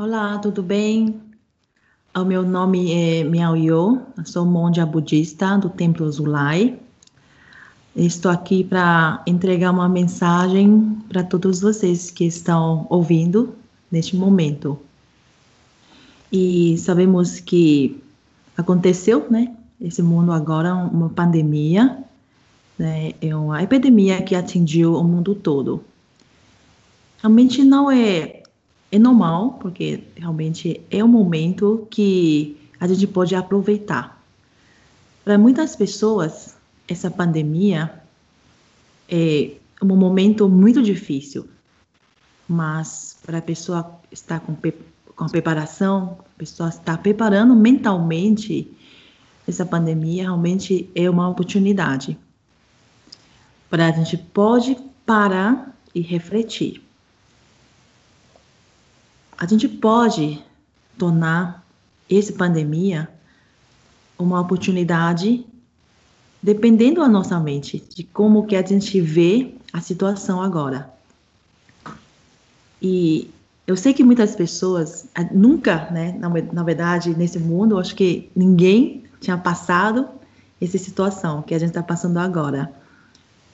Olá, tudo bem? O meu nome é Miao You, sou monja budista do Templo Zulai. Estou aqui para entregar uma mensagem para todos vocês que estão ouvindo neste momento. E sabemos que aconteceu, né? Esse mundo agora, uma pandemia, né? É uma epidemia que atingiu o mundo todo. Realmente não é normal, porque realmente é um momento que a gente pode aproveitar. Para muitas pessoas, essa pandemia é um momento muito difícil, mas para a pessoa estar com a preparação, a pessoa está preparando mentalmente, essa pandemia realmente é uma oportunidade. Para a gente pode parar e refletir. A gente pode tornar essa pandemia uma oportunidade, dependendo da nossa mente, de como que a gente vê a situação agora. E eu sei que muitas pessoas nunca, né, na verdade, nesse mundo, acho que ninguém tinha passado essa situação que a gente está passando agora.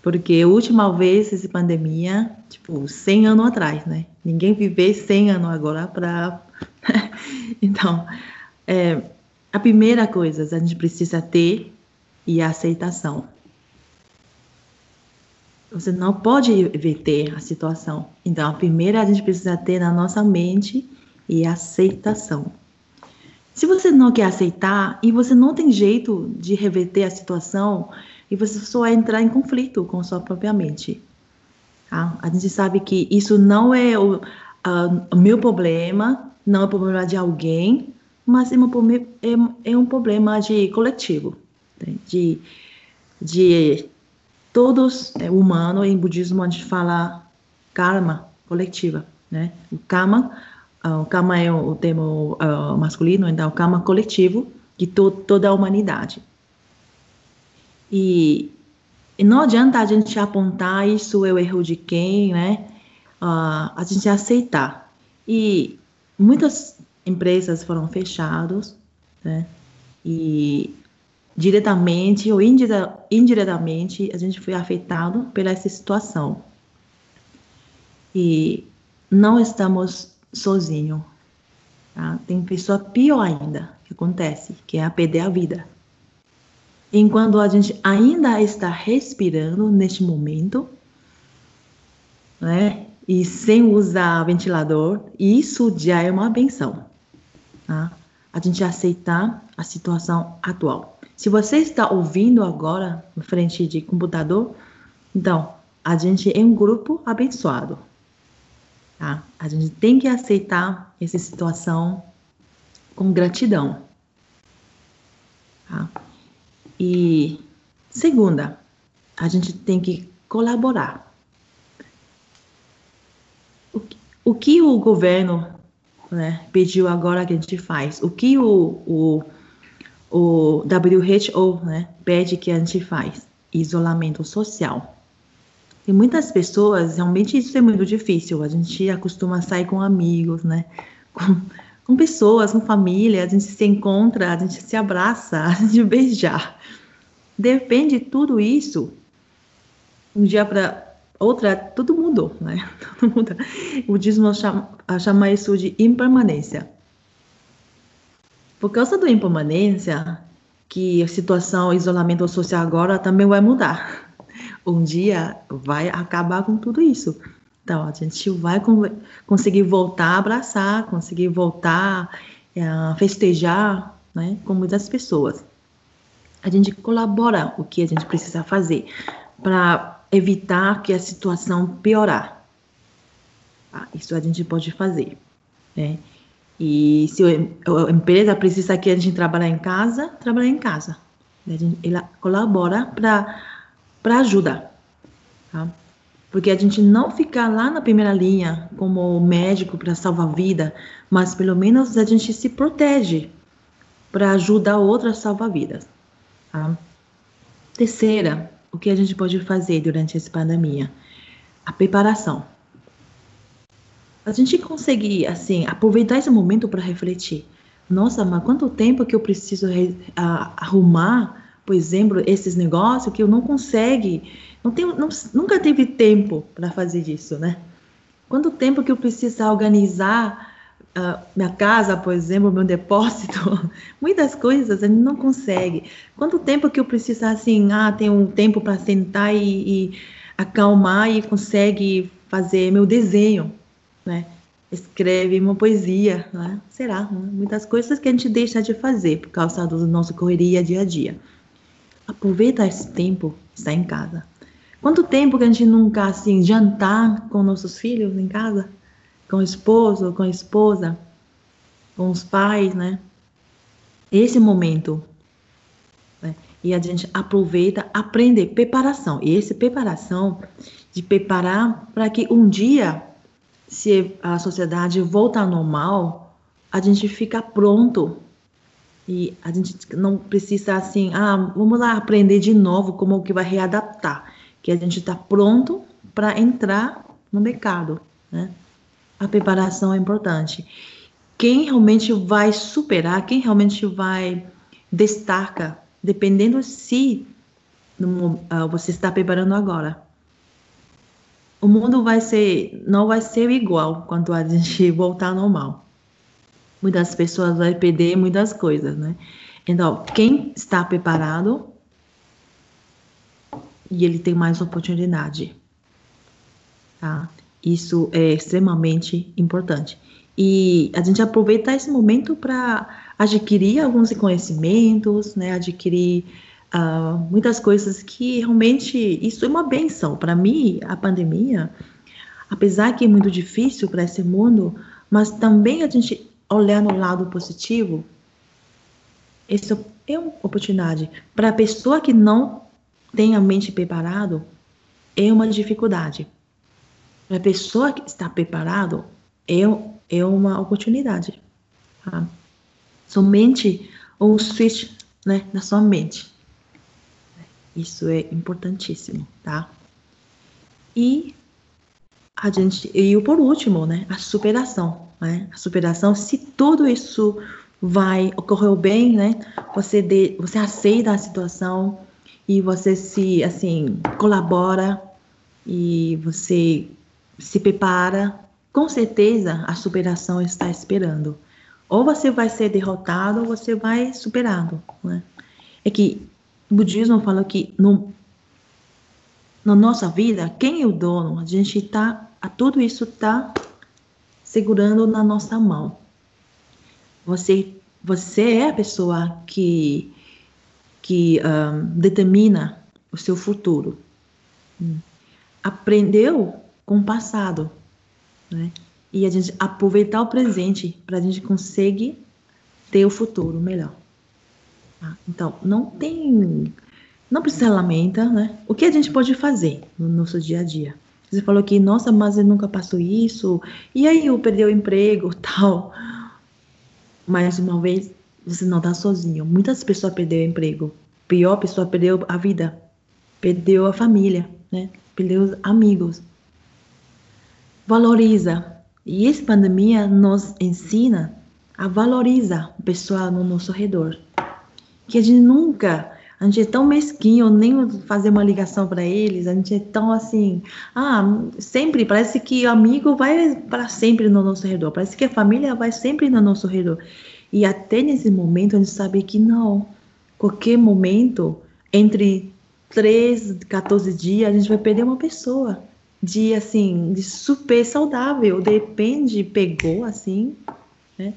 Porque a última vez essa pandemia, 100 anos atrás, né? Ninguém viveu 100 anos agora para... Então, a primeira coisa a gente precisa ter é a aceitação. Você não pode reverter a situação. Então, a primeira a gente precisa ter na nossa mente é a aceitação. Se você não quer aceitar e você não tem jeito de reverter a situação... E você só vai entrar em conflito com sua própria mente. Tá? A gente sabe que isso não é o meu problema, não é o problema de alguém, mas é um problema de coletivo. De todos, humano, em budismo a gente fala karma coletiva. Né? O karma é o termo masculino, então o karma coletivo de toda a humanidade. E não adianta a gente apontar isso é o erro de quem, né? A gente aceitar. E muitas empresas foram fechadas, né? E diretamente ou indiretamente a gente foi afetado pela essa situação. E não estamos sozinhos. Tá? Tem pessoa pior ainda que acontece, que é a perder a vida. Enquanto a gente ainda está respirando neste momento, né, e sem usar ventilador, isso já é uma benção. Tá? A gente aceitar a situação atual. Se você está ouvindo agora, na frente de computador, então, a gente é um grupo abençoado. Tá? A gente tem que aceitar essa situação com gratidão. Tá? E segunda, a gente tem que colaborar. O que o governo, né, pediu agora que a gente faz? O que o WHO, né, pede que a gente faz? Isolamento social. E muitas pessoas, realmente isso é muito difícil. A gente acostuma a sair com amigos, né? Com pessoas, com família, a gente se encontra, a gente se abraça, a gente beija. Depende de tudo isso. Um dia para outra, tudo mudou, né? Tudo muda. O budismo chama isso de impermanência. Por causa da impermanência, que a situação, o isolamento social agora também vai mudar. Um dia vai acabar com tudo isso. Então, a gente vai conseguir voltar a abraçar, conseguir voltar a festejar, né, com muitas pessoas. A gente colabora o que a gente precisa fazer para evitar que a situação piorar. Ah, isso a gente pode fazer. Né? E se a empresa precisa que a gente trabalhe em casa, trabalha em casa. Ela colabora para ajudar. Tá? Porque a gente não fica lá na primeira linha como médico para salvar a vida, mas pelo menos a gente se protege para ajudar outras a salvar vidas. Tá? Terceira, o que a gente pode fazer durante essa pandemia? A preparação. a gente conseguir, assim, aproveitar esse momento para refletir. Nossa, mas quanto tempo que eu preciso arrumar, por exemplo, esses negócios que eu não consigo, nunca tive tempo para fazer isso, né? Quanto tempo que eu preciso organizar minha casa, por exemplo, meu depósito, muitas coisas a gente não consegue. Quanto tempo que eu preciso, assim, ter um tempo para sentar e acalmar e consegue fazer meu desenho, né? Escreve uma poesia, né? Será? Muitas coisas que a gente deixa de fazer por causa da nossa correria dia a dia. Aproveita esse tempo, está em casa. Quanto tempo que a gente nunca, assim, jantar com nossos filhos em casa? Com o esposo, com a esposa, com os pais, né? Esse momento, né? E a gente aproveita, aprende preparação. E essa preparação, de preparar para que um dia, se a sociedade voltar ao normal, a gente fica pronto. E a gente não precisa, assim, vamos lá aprender de novo como que vai readaptar. Que a gente está pronto para entrar no mercado, né? A preparação é importante. Quem realmente vai superar, quem realmente vai destaca, dependendo se você está preparando agora. O mundo não vai ser igual quando a gente voltar ao normal. Muitas pessoas vão perder muitas coisas, né? Então, quem está preparado, e ele tem mais oportunidade, tá? Isso é extremamente importante. E a gente aproveitar esse momento para adquirir alguns conhecimentos, né? Adquirir muitas coisas que realmente... Isso é uma benção. Para mim, a pandemia, apesar que é muito difícil para esse mundo, mas também a gente olhar no lado positivo, isso é uma oportunidade. Para a pessoa que não tem a mente preparada, é uma dificuldade. A pessoa que está preparada é uma oportunidade. Tá? Somente um switch, né, na sua mente. Isso é importantíssimo, tá? E por último, né, a superação. Né? A superação, se tudo isso ocorreu bem, né, você aceita a situação e você se, assim, colabora e você se prepara, com certeza a superação está esperando. Ou você vai ser derrotado, ou você vai superado, né? É que o budismo fala que na nossa vida, quem é o dono? A gente tudo isso está segurando na nossa mão. Você é a pessoa que determina o seu futuro. Aprendeu com o passado, né? E a gente aproveitar o presente para a gente conseguir ter o futuro melhor. Tá? Então, não precisa lamentar, né? O que a gente pode fazer no nosso dia a dia? Você falou que, nossa, mas eu nunca passou isso, e aí eu perdi o emprego, tal. Mais uma vez, você não está sozinho. Muitas pessoas perderam o emprego. Pior pessoa perdeu a vida, perdeu a família, né? Perdeu os amigos. Valoriza. E essa pandemia nos ensina a valorizar o pessoal no nosso redor. Que a gente é tão mesquinho, nem fazer uma ligação para eles, a gente é tão assim, sempre, parece que o amigo vai para sempre no nosso redor, parece que a família vai sempre no nosso redor. E até nesse momento a gente sabe que não, qualquer momento, entre 3, 14 dias, a gente vai perder uma pessoa. De super saudável, depende, pegou, assim, né?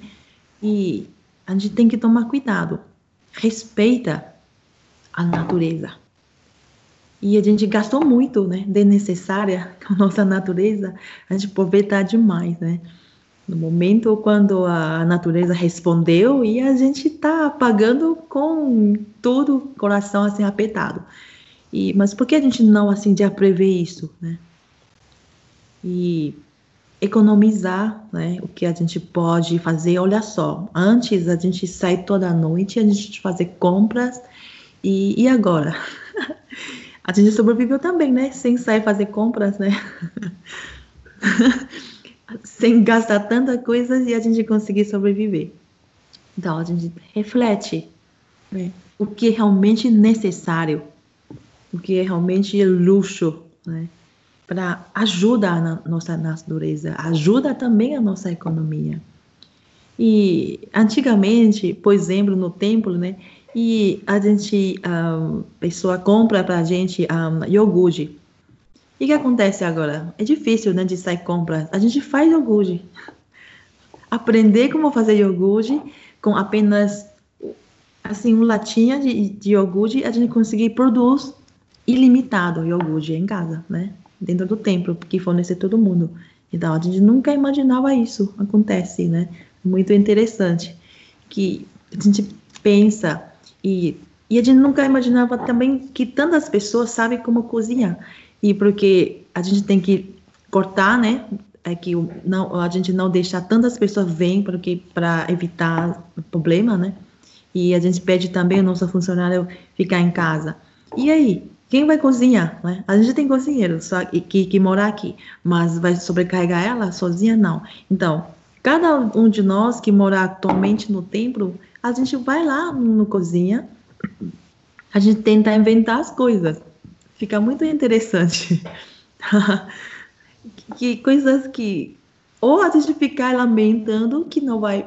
E a gente tem que tomar cuidado, respeita a natureza. E a gente gastou muito, né, desnecessária com a nossa natureza, a gente aproveitar demais, né? No momento quando a natureza respondeu e a gente tá pagando com todo o coração, assim, apertado. Mas por que a gente não, assim, já prevê isso, né? E economizar, né, o que a gente pode fazer. Olha só, antes a gente sai toda noite, a gente fazer compras, e agora? A gente sobreviveu também, né, sem sair fazer compras, né? sem gastar tanta coisa e a gente conseguir sobreviver. Então, a gente reflete, né? O que é realmente necessário, o que é realmente luxo, né? Para ajudar na nossa natureza, ajuda também a nossa economia. E antigamente, por exemplo, no templo, né? E a gente, a pessoa compra para a gente iogurte. E o que acontece agora? É difícil, né, de sair compra. A gente faz iogurte. Aprender como fazer iogurte com apenas, assim, uma latinha de iogurte, a gente conseguir produzir ilimitado iogurte em casa, né? Dentro do templo, porque fornecer todo mundo. Então, a gente nunca imaginava isso. Acontece, né? Muito interessante. Que a gente pensa... E a gente nunca imaginava também que tantas pessoas sabem como cozinhar. E porque a gente tem que cortar, né? É que não, a gente não deixa tantas pessoas virem para evitar problema, né? E a gente pede também o nosso funcionário ficar em casa. E aí, quem vai cozinhar, né? A gente tem cozinheiro só que mora aqui, mas vai sobrecarregar ela sozinha? Não. Então, cada um de nós que mora atualmente no templo, a gente vai lá no cozinha, a gente tenta inventar as coisas. Fica muito interessante. Que coisas que... Ou a gente ficar lamentando que não vai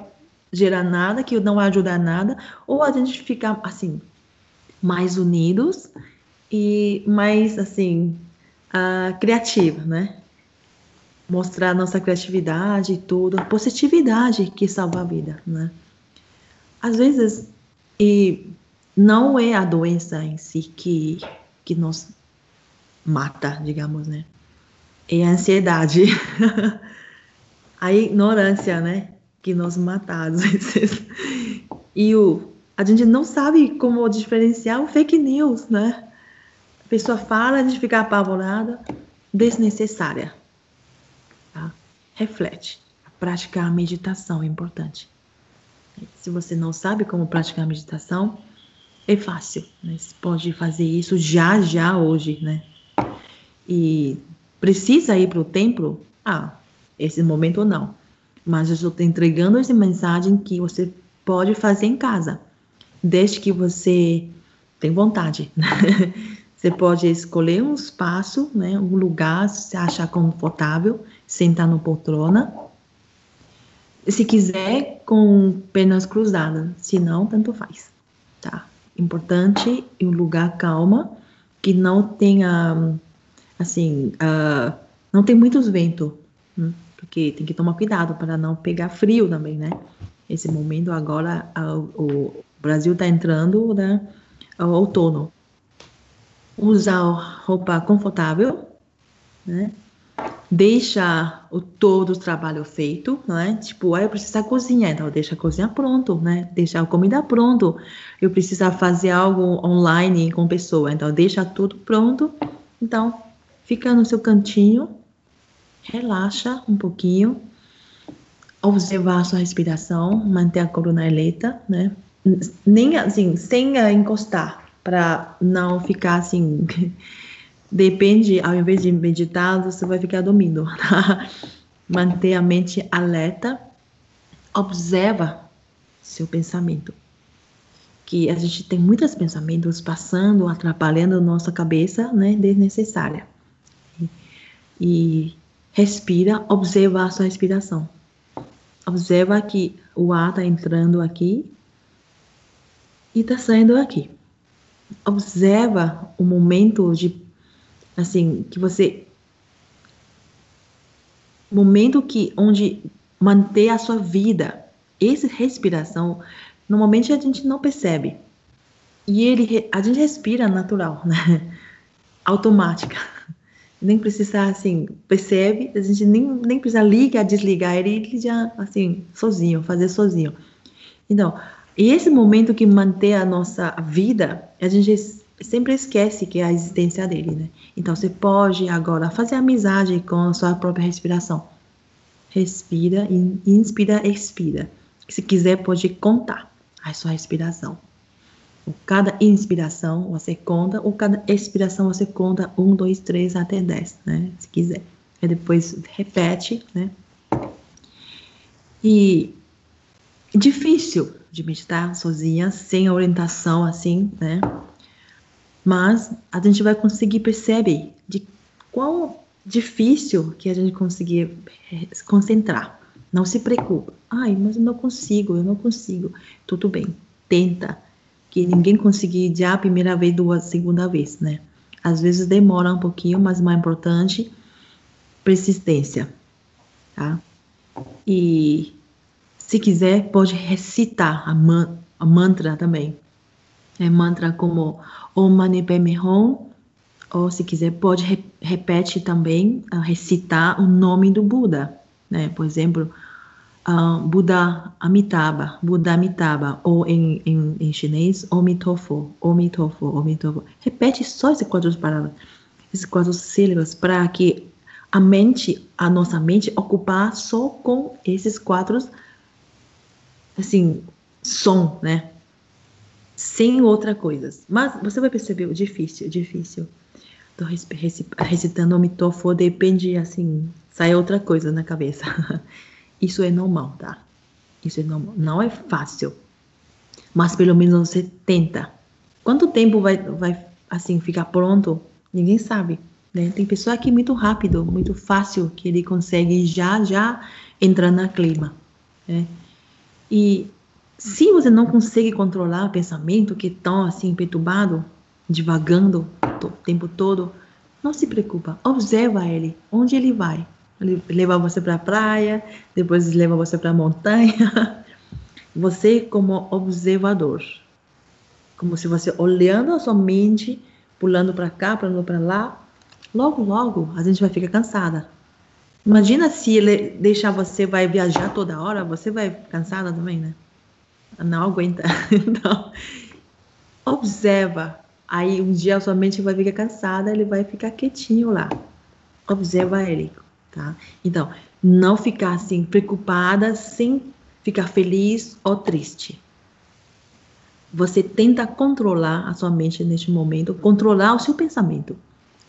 gerar nada, que não vai ajudar nada, ou a gente ficar, assim, mais unidos e mais, assim, criativa, né? Mostrar nossa criatividade e tudo, a positividade que salva a vida, né? Às vezes, e não é a doença em si que nos mata, digamos, né? É a ansiedade, a ignorância, né? Que nos mata às vezes. E a gente não sabe como diferenciar o fake news, né? A pessoa fala, a gente fica apavorada, desnecessária. Tá? Reflete. Praticar a meditação é importante. Se você não sabe como praticar a meditação, é fácil, né? Você pode fazer isso já hoje, né? E precisa ir para o templo? Esse momento não. Mas eu estou entregando essa mensagem que você pode fazer em casa, desde que você tem vontade. Você pode escolher um espaço, né? Um lugar, se achar confortável, sentar na poltrona. Se quiser, com pernas cruzadas. Se não, tanto faz. Tá? Importante é um lugar calmo, que não tenha, assim, não tem muitos ventos. Né? Porque tem que tomar cuidado para não pegar frio também, né? Esse momento agora, o Brasil está entrando, né, ao outono. Usar roupa confortável, né? Deixa todo o trabalho feito, né? Tipo, eu preciso cozinhar, então deixa a cozinha pronto, né? Deixa a comida pronto. Eu preciso fazer algo online com pessoa, então deixa tudo pronto. Então, fica no seu cantinho, relaxa um pouquinho, observar a sua respiração, manter a coluna ereta, né? Nem assim, sem encostar, para não ficar assim... Depende, ao invés de meditar, você vai ficar dormindo. Tá? Manter a mente alerta. Observa seu pensamento. Que a gente tem muitos pensamentos passando, atrapalhando nossa cabeça, né? Desnecessária. E respira, observa a sua respiração. Observa que o ar está entrando aqui e está saindo aqui. Observa o momento de... Assim, que você... Momento que... Onde manter a sua vida. Essa respiração, normalmente a gente não percebe. E a gente respira natural, né? Automática. Nem precisa, assim, percebe. A gente nem precisa ligar, desligar. Ele já, assim, sozinho. Fazer sozinho. Então, esse momento que manter a nossa vida, a gente... sempre esquece que é a existência dele, né? Então, você pode agora fazer amizade com a sua própria respiração. Respira, inspira, expira. Se quiser, pode contar a sua respiração. Cada inspiração você conta, ou cada expiração você conta 1, 2, 3, até 10, né? Se quiser. E depois repete, né? E difícil de meditar sozinha, sem orientação, assim, né? Mas a gente vai conseguir perceber de quão difícil que a gente conseguir se concentrar. Não se preocupe. Ai, mas eu não consigo. Tudo bem, tenta. Que ninguém conseguir já a primeira vez, duas, segunda vez, né? Às vezes demora um pouquinho, mas o mais importante, persistência, tá? E se quiser, pode recitar a mantra também. É mantra como Om Mani Padme Hum, ou se quiser, pode repete também, recitar o nome do Buda, né? Por exemplo, Buda Amitabha, ou em chinês, Omitofo. Repete só essas quatro palavras, essas quatro sílabas, para que a nossa mente ocupar só com esses quatro, assim, som, né? Sem outras coisas. Mas você vai perceber o difícil. Tô recitando Omitofo, depende, assim, sai outra coisa na cabeça. Isso é normal, tá? Isso é normal. Não é fácil. Mas pelo menos você tenta. Quanto tempo vai assim, ficar pronto? Ninguém sabe, né? Tem pessoa que é muito rápido, muito fácil, que ele consegue já entrar no clima, né? E se você não consegue controlar o pensamento que é tão assim, perturbado, divagando o tempo todo, não se preocupa. Observa ele, onde ele vai. Levar você para a praia, depois leva você para a montanha. Você como observador. Como se você olhando a sua mente, pulando para cá, pulando para lá. Logo, a gente vai ficar cansada. Imagina se ele deixar você vai viajar toda hora, você vai cansada também, né? Não aguenta. Então, observa. Aí um dia a sua mente vai ficar cansada, ele vai ficar quietinho lá. Observa ele. Tá? Então, não ficar assim preocupada, sem ficar feliz ou triste. Você tenta controlar a sua mente neste momento, controlar o seu pensamento,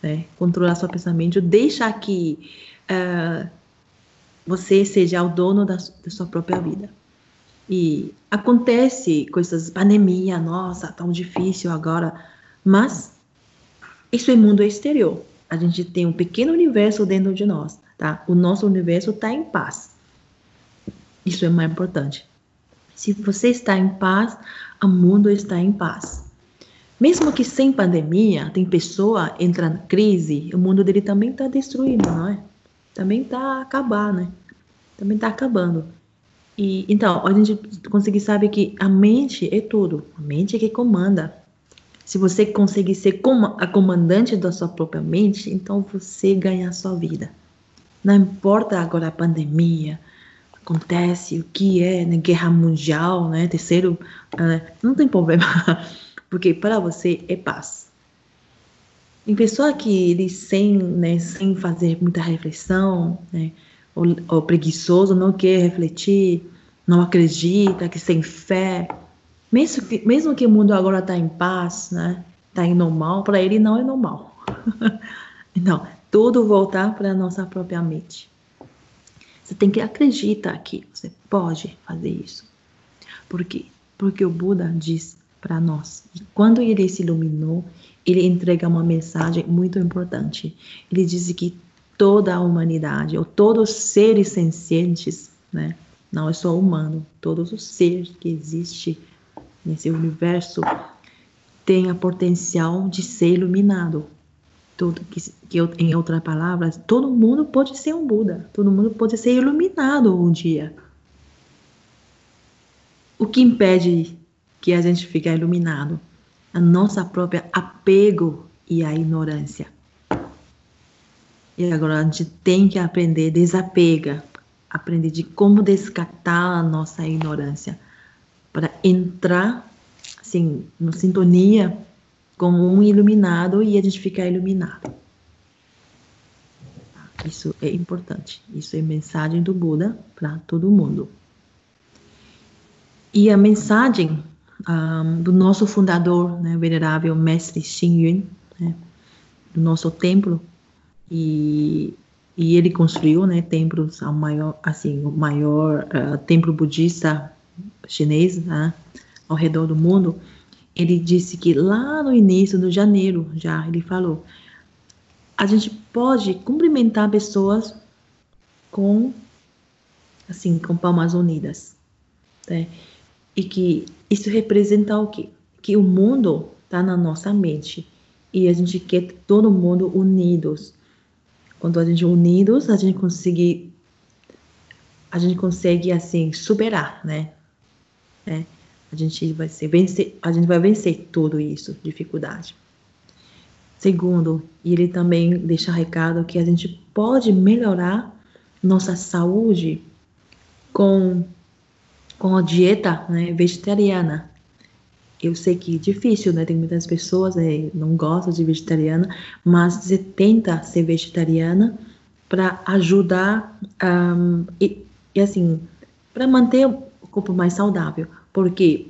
né? Controlar o seu pensamento, deixar que você seja o dono da sua própria vida. E acontece com essas pandemias, nossa, tão difícil agora, mas isso é mundo exterior. A gente tem um pequeno universo dentro de nós. Tá? O nosso universo está em paz. Isso é mais importante. Se você está em paz, o mundo está em paz. Mesmo que sem pandemia, tem pessoa entra na crise, o mundo dele também está destruído, não é? Também está acabando, né? E, então, a gente consegue saber que a mente é tudo. A mente é que comanda. Se você conseguir ser a comandante da sua própria mente, então você ganha a sua vida. Não importa agora a pandemia, acontece, o que é, né? Guerra mundial, né? Terceiro, não tem problema, porque para você é paz. Em pessoa que ele sem fazer muita reflexão, né? Ou preguiçoso, não quer refletir, não acredita, que sem fé, mesmo que o mundo agora está em paz, né? Está em normal, para ele não é normal. Então, tudo voltar para a nossa própria mente. Você tem que acreditar que você pode fazer isso. Por quê? Porque o Buda diz para nós, quando ele se iluminou, ele entrega uma mensagem muito importante. Ele diz que toda a humanidade, ou todos os seres sencientes, né? Não é só humano, todos os seres que existem nesse universo têm o potencial de ser iluminado. Em outras palavras, todo mundo pode ser um Buda, todo mundo pode ser iluminado um dia. O que impede que a gente fique iluminado? A nossa própria apego e a ignorância. E agora a gente tem que aprender desapega, aprender de como descartar a nossa ignorância, para entrar assim, na sintonia como um iluminado e a gente ficar iluminado. Isso é importante. Isso é mensagem do Buda para todo mundo. E a mensagem do nosso fundador, né, Venerável Mestre Xing Yun, né, do nosso templo, e e ele construiu, né, templos ao maior, assim, o maior templo budista chinês, né, ao redor do mundo. Ele disse que lá no início de janeiro, já ele falou, a gente pode cumprimentar pessoas com, assim, com palmas unidas, né? E que isso representa o quê? Que o mundo está na nossa mente e a gente quer todo mundo unidos. Quando a gente unidos, a gente consegue assim superar, né? A gente vai vencer tudo isso, dificuldade. Segundo, ele também deixa recado que a gente pode melhorar nossa saúde com a dieta, né, vegetariana. Eu sei que é difícil, né? Tem muitas pessoas que não gostam de vegetariana, mas você tenta ser vegetariana para ajudar e assim, para manter o corpo mais saudável. Porque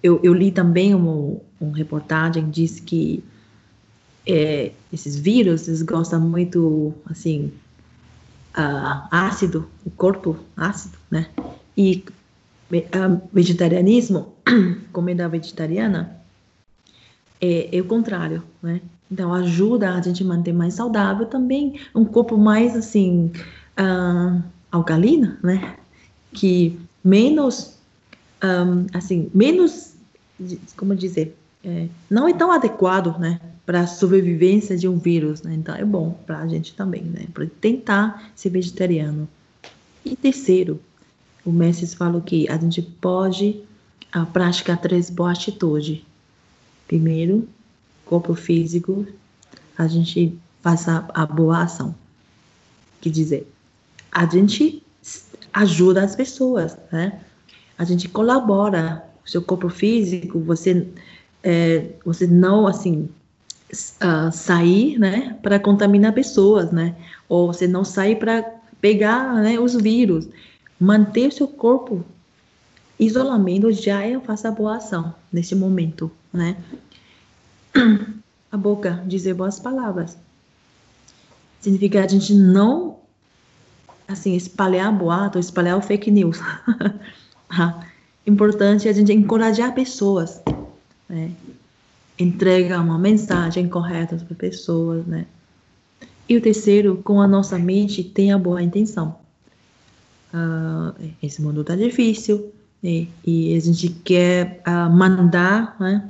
eu li também uma reportagem que diz que esses vírus, eles gostam muito, assim, ácido, o corpo ácido, né? E vegetarianismo, comida vegetariana, é o contrário, né? Então, ajuda a gente a manter mais saudável também, um corpo mais, assim, alcalino, né? Que menos... assim, menos, como dizer, não é tão adequado, né, para a sobrevivência de um vírus, né? Então é bom para a gente também, né, para tentar ser vegetariano. E terceiro, o Mestre falou que a gente pode praticar três boas atitudes. Primeiro, corpo físico, a gente faz a boa ação, quer dizer, a gente ajuda as pessoas, né? A gente colabora, o seu corpo físico, você não, assim, sair, né, para contaminar pessoas, né, ou você não sair para pegar, né, os vírus. Manter o seu corpo isolamento já é faça boa ação nesse momento, né. A boca, dizer boas palavras, significa a gente não, assim, espalhar boato, espalhar o fake news. Importante é a gente encorajar pessoas, né? Entregar uma mensagem correta para pessoas, né? E o terceiro, com a nossa mente, tem a boa intenção. Esse mundo está difícil, né? E a gente quer mandar, né,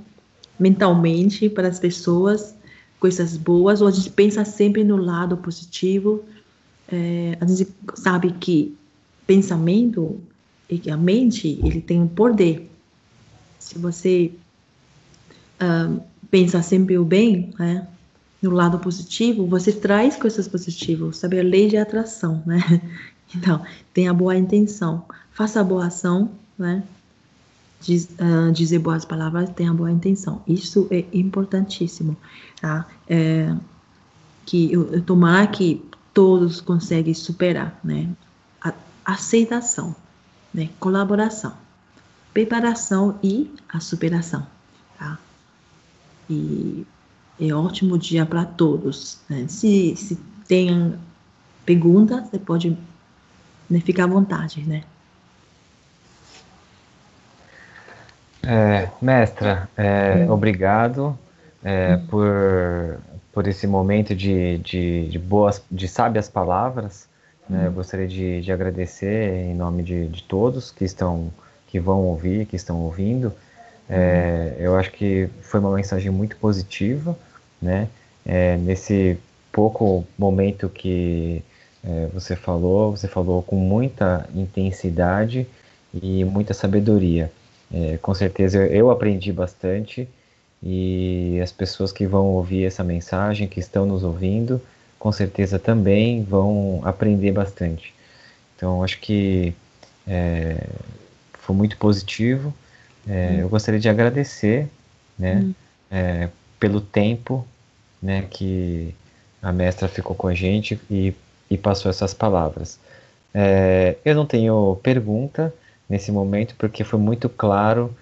mentalmente para as pessoas coisas boas, ou a gente pensa sempre no lado positivo. A gente sabe que pensamento... E que a mente, ele tem um poder. Se você pensa sempre o bem, né, no lado positivo, você traz coisas positivas, sabe? A lei de atração, né? Então, tenha boa intenção. Faça a boa ação, né? Dizer boas palavras, tenha boa intenção. Isso é importantíssimo, tá? Que eu tomar que todos conseguem superar, né? A aceitação, né, colaboração, preparação e a superação, tá? E é um ótimo dia para todos, né? Se tem pergunta, você pode, né, ficar à vontade, né? Mestra, obrigado por esse momento de sábias palavras. Eu gostaria de agradecer em nome de todos que estão ouvindo. Eu acho que foi uma mensagem muito positiva, né? Nesse pouco momento que você falou com muita intensidade e muita sabedoria. Com certeza eu aprendi bastante, e as pessoas que vão ouvir essa mensagem, que estão nos ouvindo, com certeza também vão aprender bastante. Então, acho que foi muito positivo. Eu gostaria de agradecer, né, pelo tempo, né, que a mestra ficou com a gente e passou essas palavras. Eu não tenho pergunta nesse momento, porque foi muito claro,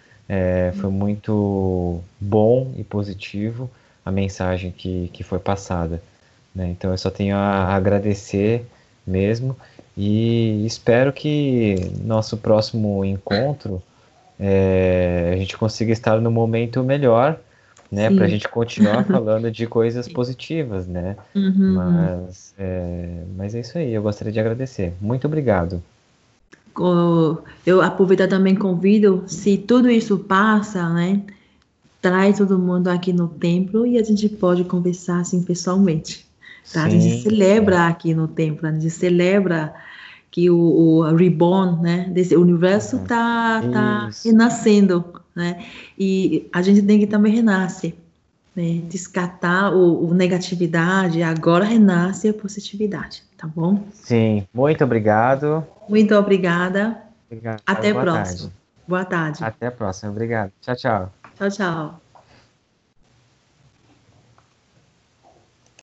foi muito bom e positivo a mensagem que foi passada. né? Então eu só tenho a agradecer mesmo e espero que nosso próximo encontro a gente consiga estar num momento melhor, né? Para a gente continuar falando de coisas positivas, né? Uhum. Mas é isso aí, eu gostaria de agradecer. Muito obrigado. Eu aproveito também, convido, se tudo isso passa, né? Traz todo mundo aqui no templo e a gente pode conversar assim pessoalmente. Tá? Sim, a gente celebra aqui no templo, a gente celebra que o reborn, né, desse universo tá renascendo, né? E a gente tem que também renascer, né? Descartar o negatividade, agora renasce a positividade, tá bom? Sim, muito obrigado. Muito obrigada. Obrigado. Até a próxima. Boa tarde. Até a próxima, obrigado. Tchau, tchau. Tchau, tchau.